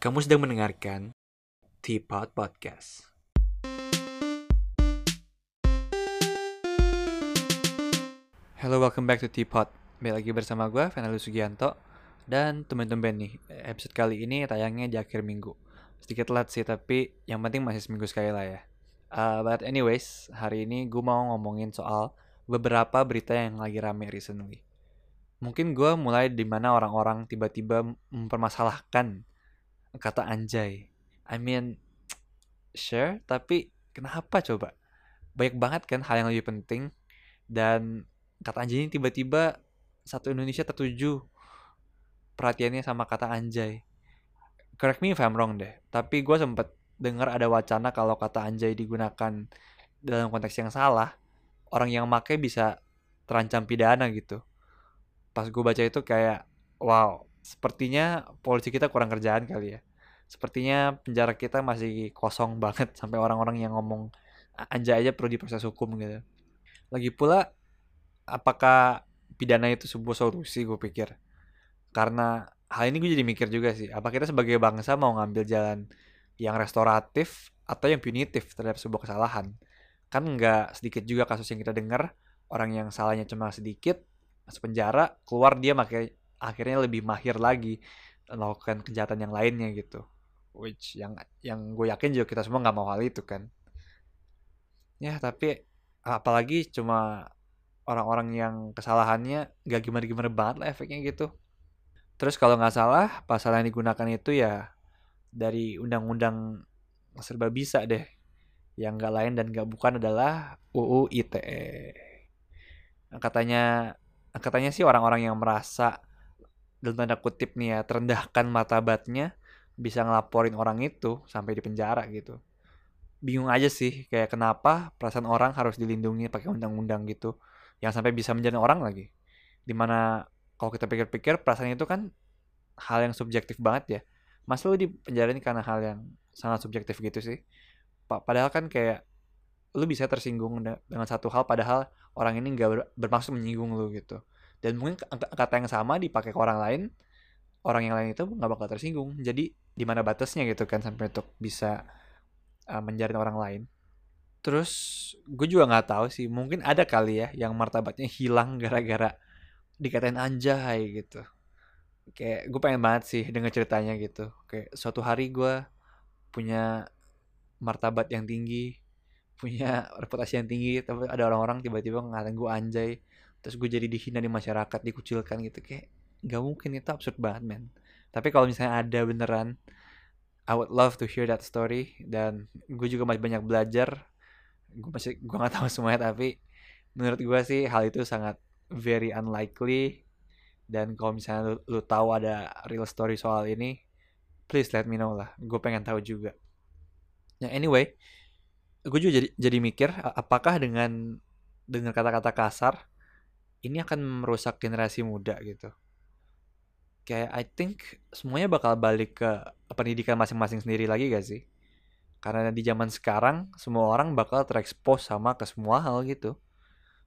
Kamu sedang mendengarkan Teapot Podcast. Hello, welcome back to Teapot. Balik lagi bersama gue, Fenelius Sugianto. Dan teman-teman nih, episode kali ini tayangnya di akhir minggu. Sedikit telat sih, tapi yang penting masih seminggu sekali lah ya. But anyways, hari ini gue mau ngomongin soal beberapa berita yang lagi rame recently. Mungkin gue mulai di mana orang-orang tiba-tiba mempermasalahkan kata anjay. I mean, sure, tapi kenapa coba? Banyak banget kan hal yang lebih penting. Dan kata anjay ini tiba-tiba satu Indonesia tertuju perhatiannya sama kata anjay. Correct me if I'm wrong deh, tapi gue sempet dengar ada wacana kalau kata anjay digunakan dalam konteks yang salah, orang yang make bisa terancam pidana gitu. Pas gue baca itu kayak, wow, sepertinya polisi kita kurang kerjaan kali ya. Sepertinya penjara kita masih kosong banget sampai orang-orang yang ngomong anjay aja perlu diproses hukum gitu. Lagi pula, apakah pidana itu sebuah solusi? Gue pikir. Karena hal ini gue jadi mikir juga sih, apa kita sebagai bangsa mau ngambil jalan yang restoratif atau yang punitif terhadap sebuah kesalahan? Kan nggak sedikit juga kasus yang kita dengar, orang yang salahnya cuma sedikit, masuk penjara, keluar dia makai akhirnya lebih mahir lagi melakukan kejahatan yang lainnya gitu, which yang gue yakin juga kita semua nggak mau hal itu kan ya. Tapi apalagi cuma orang-orang yang kesalahannya nggak gimana-gimana banget lah efeknya gitu. Terus kalau nggak salah pasal yang digunakan itu ya dari undang-undang serba bisa deh, yang nggak lain dan nggak bukan adalah UU ITE. Katanya sih orang-orang yang merasa dalam tanda kutip nih ya terendahkan martabatnya bisa ngelaporin orang itu sampai di penjara gitu. Bingung aja sih kayak kenapa perasaan orang harus dilindungi pakai undang-undang gitu yang sampai bisa menjadi orang lagi. Dimana kalau kita pikir-pikir perasaan itu kan hal yang subjektif banget ya. Masa lu dipenjarain karena hal yang sangat subjektif gitu sih. Padahal kan kayak lu bisa tersinggung dengan satu hal padahal orang ini nggak bermaksud menyinggung lu gitu. Dan mungkin kata yang sama dipakai ke orang lain, orang yang lain itu nggak bakal tersinggung. Jadi di mana batasnya gitu kan sampai untuk bisa menjaring orang lain. Terus gue juga nggak tahu sih, mungkin ada kali ya yang martabatnya hilang gara-gara dikatain anjay gitu. Kayak gue pengen banget sih dengar ceritanya gitu. Kayak suatu hari gue punya martabat yang tinggi, punya reputasi yang tinggi, tapi ada orang-orang tiba-tiba ngatain gue anjay. Terus gue jadi dihina di masyarakat, dikucilkan gitu. Kayak gak mungkin, itu absurd banget men. Tapi kalau misalnya ada beneran, I would love to hear that story. Dan gue juga masih banyak belajar. Gue gak tahu semuanya, tapi menurut gue sih hal itu sangat very unlikely. Dan kalau misalnya lu tahu ada real story soal ini, please let me know lah, gue pengen tahu juga. Nah anyway, gue juga jadi mikir, apakah dengan kata-kata kasar ini akan merusak generasi muda gitu. Kayak I think semuanya bakal balik ke pendidikan masing-masing sendiri lagi gak sih? Karena di zaman sekarang semua orang bakal terekspos sama ke semua hal gitu.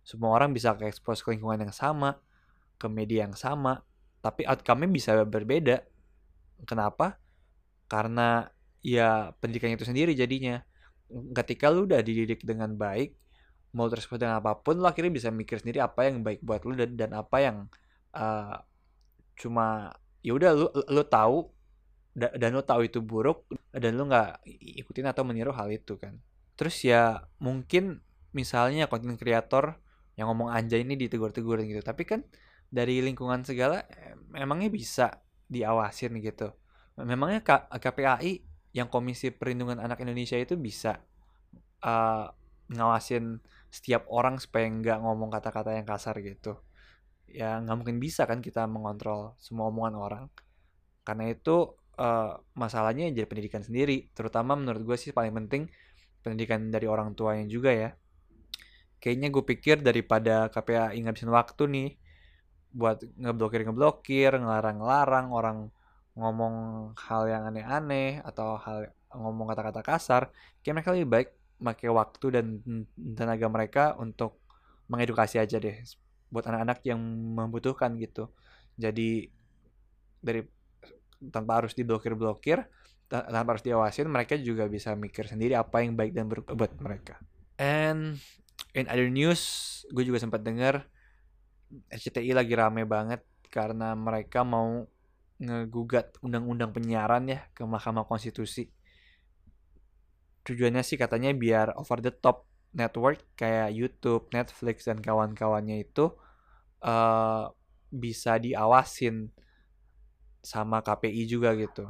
Semua orang bisa terekspos ke lingkungan yang sama, ke media yang sama, tapi outcome-nya bisa berbeda. Kenapa? Karena ya pendidikannya itu sendiri jadinya. Ketika lu udah dididik dengan baik, mau tersebut dengan apapun, lo akhirnya bisa mikir sendiri apa yang baik buat lo dan apa yang cuma ya udah lo tahu dan lo tahu itu buruk dan lo nggak ikutin atau meniru hal itu kan. Terus ya mungkin misalnya konten kreator yang ngomong anjay ini ditegur-tegurin gitu, tapi kan dari lingkungan segala memangnya bisa diawasin gitu. Memangnya KPAI yang Komisi Perlindungan Anak Indonesia itu bisa ngawasin setiap orang supaya nggak ngomong kata-kata yang kasar gitu ya? Nggak mungkin bisa kan kita mengontrol semua omongan orang. Karena itu masalahnya jadi pendidikan sendiri, terutama menurut gue sih paling penting pendidikan dari orang tuanya juga ya. Kayaknya gue pikir daripada KPAI ngabisin waktu nih buat ngeblokir ngelarang orang ngomong hal yang aneh-aneh atau hal ngomong kata-kata kasar, kayak mereka lebih baik pakai waktu dan tenaga mereka untuk mengedukasi aja deh buat anak-anak yang membutuhkan gitu. Jadi dari tanpa harus diblokir-blokir, tanpa harus diawasin, mereka juga bisa mikir sendiri apa yang baik dan buruk buat mereka. And in other news, gue juga sempat dengar RCTI lagi rame banget karena mereka mau ngegugat undang-undang penyiaran ya ke Mahkamah Konstitusi. Tujuannya sih katanya biar over the top network kayak YouTube, Netflix dan kawan-kawannya itu bisa diawasin sama KPI juga gitu,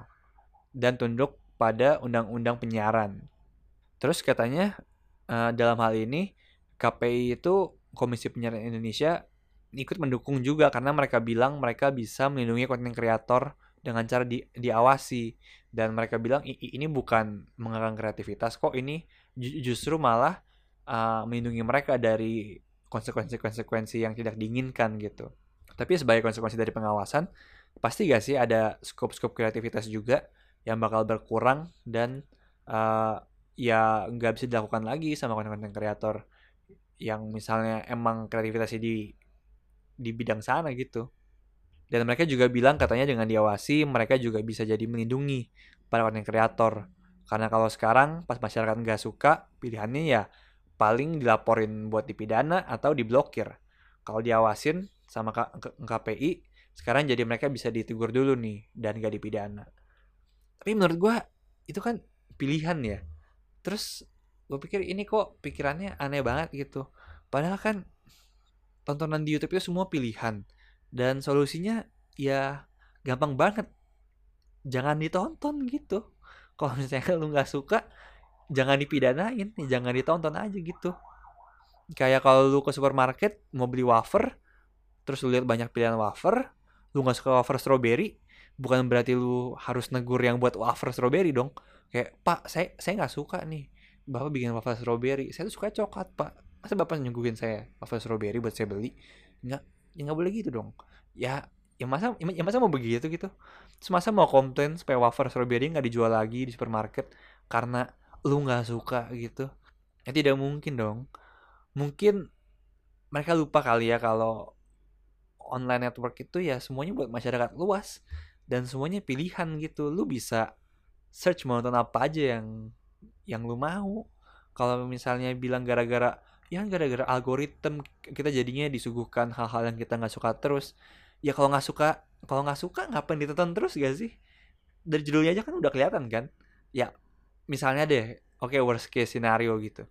dan tunduk pada undang-undang penyiaran. Terus katanya dalam hal ini KPI itu, Komisi Penyiaran Indonesia, ikut mendukung juga karena mereka bilang mereka bisa melindungi konten kreator dengan cara diawasi, dan mereka bilang ini bukan mengarang kreativitas kok, ini justru malah melindungi mereka dari konsekuensi-konsekuensi yang tidak diinginkan gitu. Tapi sebagai konsekuensi dari pengawasan, pasti gak sih ada skop-skop kreativitas juga yang bakal berkurang, dan ya gak bisa dilakukan lagi sama konten-konten kreator yang misalnya emang kreativitasnya di bidang sana gitu. Dan mereka juga bilang katanya dengan diawasi mereka juga bisa jadi melindungi para konten kreator. Karena kalau sekarang pas masyarakat nggak suka, pilihannya ya paling dilaporin buat dipidana atau diblokir. Kalau diawasin sama KPI, sekarang jadi mereka bisa ditegur dulu nih dan nggak dipidana. Tapi menurut gue itu kan pilihan ya. Terus gue pikir ini kok pikirannya aneh banget gitu. Padahal kan tontonan di YouTube itu semua pilihan. Dan solusinya ya gampang banget, jangan ditonton gitu. Kalau misalnya lu gak suka, jangan dipidanain, jangan ditonton aja gitu. Kayak kalau lu ke supermarket mau beli wafer, terus lu lihat banyak pilihan wafer, lu gak suka wafer strawberry, bukan berarti lu harus negur yang buat wafer strawberry dong. Kayak, Pak, saya gak suka nih Bapak bikin wafer strawberry, saya tuh suka coklat Pak, masa Bapak nyuguhin saya wafer strawberry buat saya beli? Enggak. Ya nggak boleh gitu dong. Ya masa mau begitu gitu. Semasa mau komplain supaya wafer strawberry nggak dijual lagi di supermarket karena lu nggak suka gitu. Ya tidak mungkin dong. Mungkin mereka lupa kali ya kalau online network itu ya semuanya buat masyarakat luas dan semuanya pilihan gitu. Lu bisa search mau nonton apa aja yang lu mau. Kalau misalnya bilang gara-gara algoritma kita jadinya disuguhkan hal-hal yang kita nggak suka terus. Ya kalau nggak suka ngapain ditonton terus gak sih? Dari judulnya aja kan udah kelihatan kan? Ya misalnya deh, oke, worst case scenario gitu.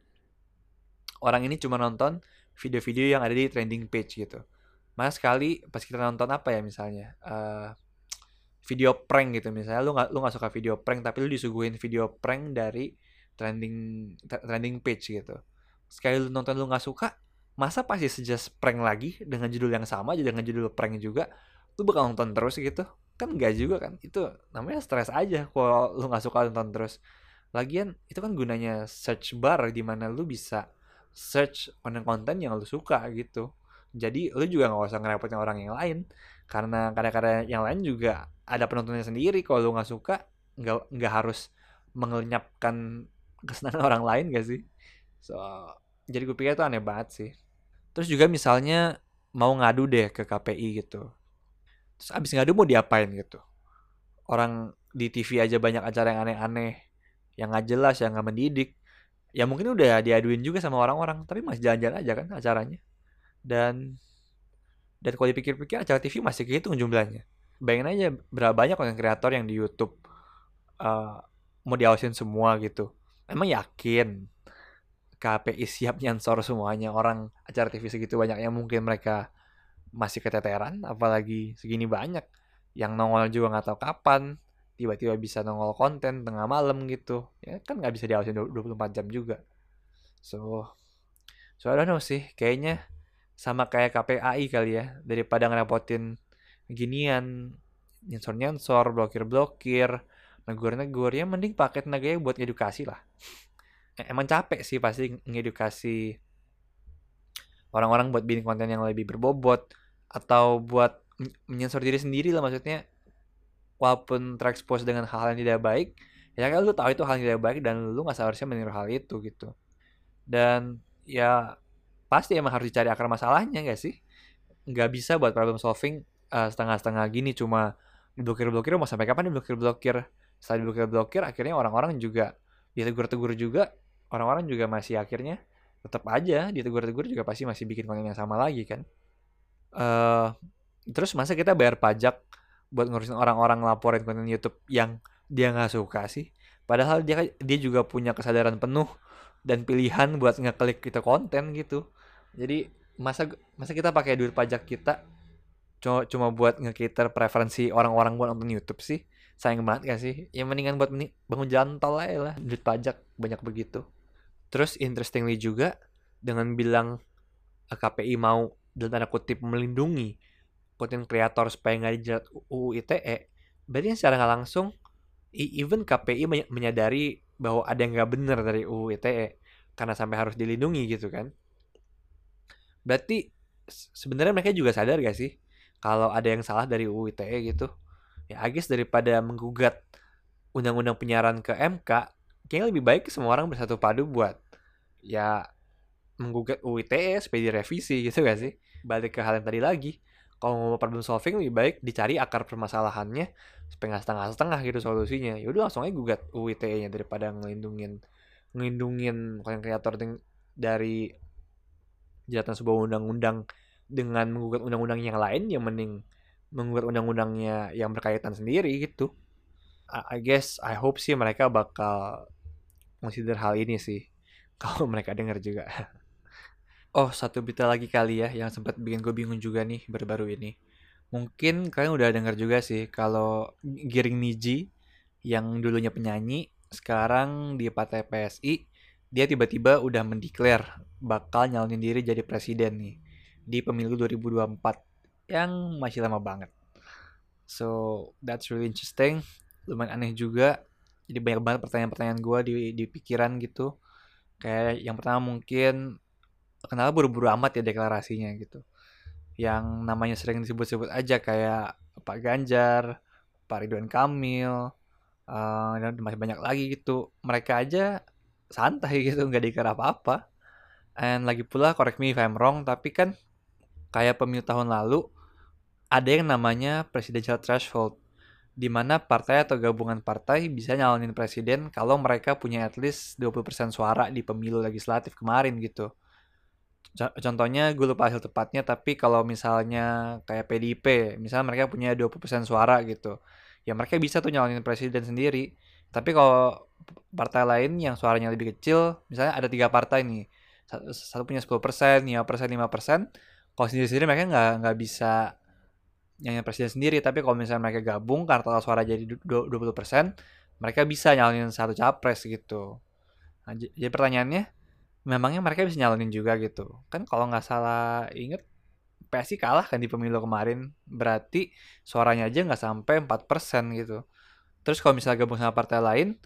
Orang ini cuma nonton video-video yang ada di trending page gitu. Mas sekali pas kita nonton apa ya misalnya video prank gitu misalnya, lu nggak suka video prank tapi lu disuguhin video prank dari trending page gitu. Sekali lu nonton lu gak suka, masa pasti suggest prank lagi dengan judul yang sama aja, dengan judul prank juga, lu bakal nonton terus gitu? Kan gak juga kan, itu namanya stres aja kalau lu gak suka nonton terus. Lagian itu kan gunanya search bar dimana lu bisa search konten-konten yang lu suka gitu. Jadi lu juga gak usah ngerepotin orang yang lain, karena kadang-kadang yang lain juga ada penontonnya sendiri. Kalau lu gak suka, gak harus mengelenyapkan kesenangan orang lain gak sih? So, jadi gue pikir itu aneh banget sih. Terus juga misalnya mau ngadu deh ke KPI gitu. Terus abis ngadu mau diapain gitu? Orang di TV aja banyak acara yang aneh-aneh, yang gak jelas, yang gak mendidik. Ya mungkin udah diaduin juga sama orang-orang, tapi masih jalan-jalan aja kan acaranya. Dan kalau dipikir-pikir acara TV masih kehitung jumlahnya. Bayangin aja berapa banyak konten kreator yang di YouTube mau diawasin semua gitu. Emang yakin KPI siap nyansor semuanya orang acara TV segitu banyak yang mungkin mereka masih keteteran, apalagi segini banyak yang nongol juga nggak tahu kapan, tiba-tiba bisa nongol konten tengah malam gitu, ya kan nggak bisa diawasin 24 jam juga. So I don't know sih, kayaknya sama kayak KPAI kali ya, daripada ngerepotin ginian, nyansor, blokir, negur, ya mending pakai tenaganya buat edukasi lah. Emang capek sih pasti ngedukasi orang-orang buat bikin konten yang lebih berbobot atau buat menyensor diri sendiri lah maksudnya. Walaupun terekspos dengan hal-hal yang tidak baik, ya kan lu tahu itu hal yang tidak baik dan lu gak seharusnya meniru hal itu gitu. Dan ya pasti emang harus dicari akar masalahnya gak sih? Gak bisa buat problem solving setengah-setengah gini, cuma diblokir-blokir, mau sampai kapan diblokir-blokir? Setelah diblokir-blokir, akhirnya orang-orang juga ditegur-tegur juga, orang-orang juga masih akhirnya tetap aja ditegur-tegur juga pasti masih bikin konten yang sama lagi kan. Terus masa kita bayar pajak buat ngurusin orang-orang laporin konten YouTube yang dia nggak suka sih? Padahal dia juga punya kesadaran penuh dan pilihan buat ngeklik kita konten gitu. Jadi masa kita pakai duit pajak kita cuma buat nge-cater preferensi orang-orang buat nonton YouTube sih? Sayang banget gak sih? Yang mendingan buat bangun jalan tol aja lah, duit pajak banyak begitu. Terus interestingly juga, dengan bilang KPI mau dalam tanda kutip melindungi konten kreator supaya nggak dijerat UU ITE, berarti secara nggak langsung even KPI menyadari bahwa ada yang nggak benar dari UU ITE karena sampai harus dilindungi gitu kan. Berarti sebenarnya mereka juga sadar gak sih kalau ada yang salah dari UU ITE gitu? Ya I guess daripada menggugat undang-undang penyiaran ke MK, kayaknya lebih baik semua orang bersatu padu buat ya menggugat UU ITE supaya direvisi gitu gak sih? Balik ke hal yang tadi lagi, kalau mau problem solving lebih baik dicari akar permasalahannya supaya nggak setengah-setengah gitu solusinya. Yaudah langsung aja gugat UU ITE-nya daripada ngelindungin konten kreator dari jeratan sebuah undang-undang dengan menggugat undang-undang yang lain. Yang mending menggugat undang-undangnya yang berkaitan sendiri gitu. I guess, I hope sih mereka bakal consider hal ini sih kalau mereka denger juga. Oh, satu berita lagi kali ya yang sempat bikin gue bingung juga nih baru-baru ini. Mungkin kalian udah dengar juga sih kalau Giring Niji yang dulunya penyanyi, sekarang di partai PSI, dia tiba-tiba udah mendeklar bakal nyalonin diri jadi presiden nih di pemilu 2024 yang masih lama banget. So, that's really interesting. Lumayan aneh juga. Jadi banyak banget pertanyaan-pertanyaan gue di pikiran gitu. Kayak yang pertama mungkin, kenapa buru-buru amat ya deklarasinya gitu? Yang namanya sering disebut-sebut aja kayak Pak Ganjar, Pak Ridwan Kamil, dan masih banyak lagi gitu. Mereka aja santai gitu, nggak dikira apa-apa. And lagi pula, correct me if I'm wrong, tapi kan kayak pemilu tahun lalu, ada yang namanya presidential threshold, di mana partai atau gabungan partai bisa nyalonin presiden kalau mereka punya at least 20% suara di pemilu legislatif kemarin gitu. Contohnya gue lupa hasil tepatnya, tapi kalau misalnya kayak PDIP, misalnya mereka punya 20% suara gitu, ya mereka bisa tuh nyalonin presiden sendiri. Tapi kalau partai lain yang suaranya lebih kecil, misalnya ada 3 partai nih, satu punya 10%, 5%, 5%, kalau sendiri-sendiri mereka nggak bisa nyalonin presiden sendiri. Tapi kalau misalnya mereka gabung karena total suara jadi 20%, mereka bisa nyalonin satu capres gitu. Nah, jadi pertanyaannya, memangnya mereka bisa nyalonin juga gitu? Kan kalau nggak salah inget, PSI kalah kan di pemilu kemarin. Berarti suaranya aja nggak sampai 4% gitu. Terus kalau misalnya gabung sama partai lain,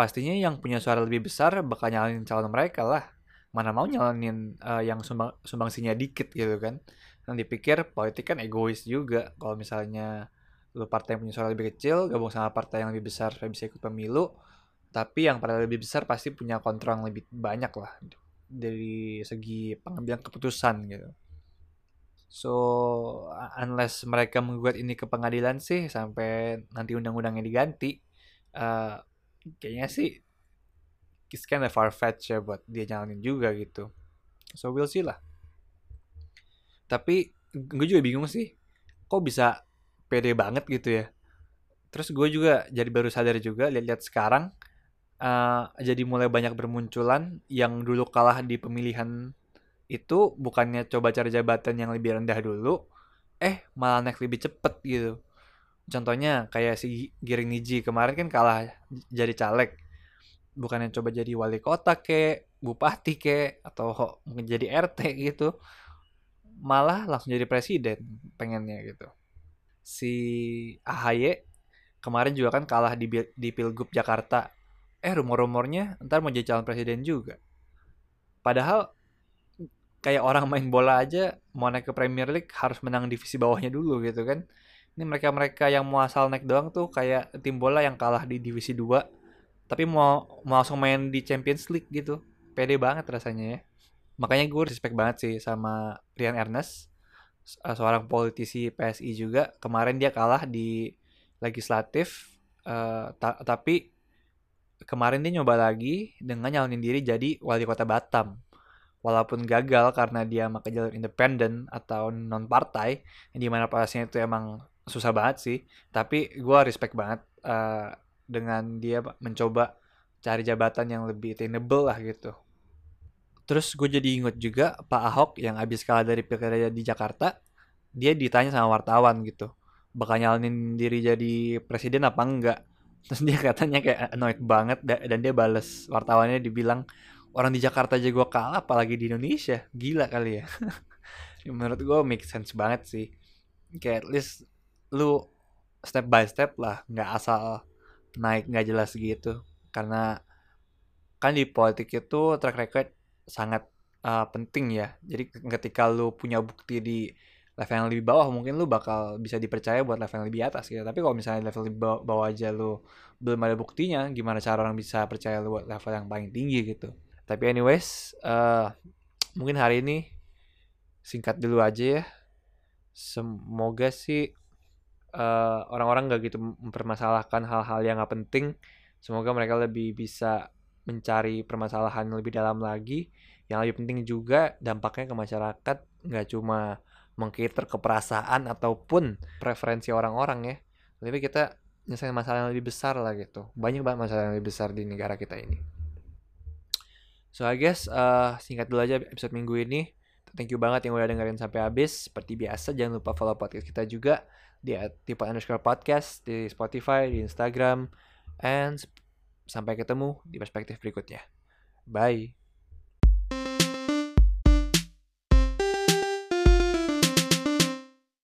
pastinya yang punya suara lebih besar bakal nyalonin calon mereka lah. Mana mau nyalonin yang sumbangsinya dikit gitu kan. Dan dipikir politik kan egois juga. Kalau misalnya lu partai yang punya suara lebih kecil, gabung sama partai yang lebih besar supaya bisa ikut pemilu, tapi yang pada lebih besar pasti punya kontrol yang lebih banyak lah dari segi pengambilan keputusan gitu. So, unless mereka menggugat ini ke pengadilan sih sampai nanti undang-undangnya diganti, kayaknya sih it's kind of far-fetched ya buat dia nyalain juga gitu. So, we'll see lah. Tapi gue juga bingung sih, kok bisa pede banget gitu ya. Terus gue juga jadi baru sadar juga lihat-lihat sekarang, jadi mulai banyak bermunculan yang dulu kalah di pemilihan itu bukannya coba cari jabatan yang lebih rendah dulu, malah naik lebih cepet gitu. Contohnya kayak si Giring Niji kemarin kan kalah jadi caleg, bukannya coba jadi wali kota kek, bupati kek, atau mungkin jadi RT gitu, malah langsung jadi presiden pengennya gitu. Si AHY kemarin juga kan kalah di Pilgub Jakarta, rumor-rumornya ntar mau jadi calon presiden juga. Padahal kayak orang main bola aja mau naik ke Premier League harus menang divisi bawahnya dulu gitu kan. Ini mereka-mereka yang mau asal naik doang tuh kayak tim bola yang kalah di divisi 2 tapi mau langsung main di Champions League gitu. Pede banget rasanya ya. Makanya gue respect banget sih sama Rian Ernest, seorang politisi PSI juga. Kemarin dia kalah di legislatif, tapi kemarin dia nyoba lagi dengan nyalonin diri jadi wali kota Batam. Walaupun gagal karena dia pakai jalur independen atau non-partai, di mana prosesnya itu emang susah banget sih. Tapi gue respect banget dengan dia mencoba cari jabatan yang lebih attainable lah gitu. Terus gue jadi inget juga Pak Ahok yang abis kalah dari pilkada di Jakarta, dia ditanya sama wartawan gitu, bakal nyalonin diri jadi presiden apa enggak. Terus dia katanya kayak annoyed banget, dan dia bales wartawannya dibilang, orang di Jakarta aja gue kalah apalagi di Indonesia, gila kali ya. Menurut gue make sense banget sih. Kayak at least lu step by step lah, gak asal naik gak jelas gitu. Karena kan di politik itu track record sangat penting ya. Jadi ketika lu punya bukti di level yang lebih bawah, mungkin lu bakal bisa dipercaya buat level yang lebih atas gitu. Tapi kalau misalnya level lebih bawah aja lu belum ada buktinya, gimana cara orang bisa percaya lu buat level yang paling tinggi gitu. Tapi anyways, mungkin hari ini singkat dulu aja ya. Semoga sih orang-orang gak gitu mempermasalahkan hal-hal yang gak penting. Semoga mereka lebih bisa mencari permasalahan lebih dalam lagi. Yang lebih penting juga dampaknya ke masyarakat, gak cuma meng-cater ke perasaan ataupun preferensi orang-orang ya. Tapi kita nyelesain masalah yang lebih besar lah gitu. Banyak banget masalah yang lebih besar di negara kita ini. So I guess singkat dulu aja episode minggu ini. Thank you banget yang udah dengerin sampai habis. Seperti biasa jangan lupa follow podcast kita juga di @teapot_podcast di Spotify, di Instagram. And sampai ketemu di perspektif berikutnya. Bye.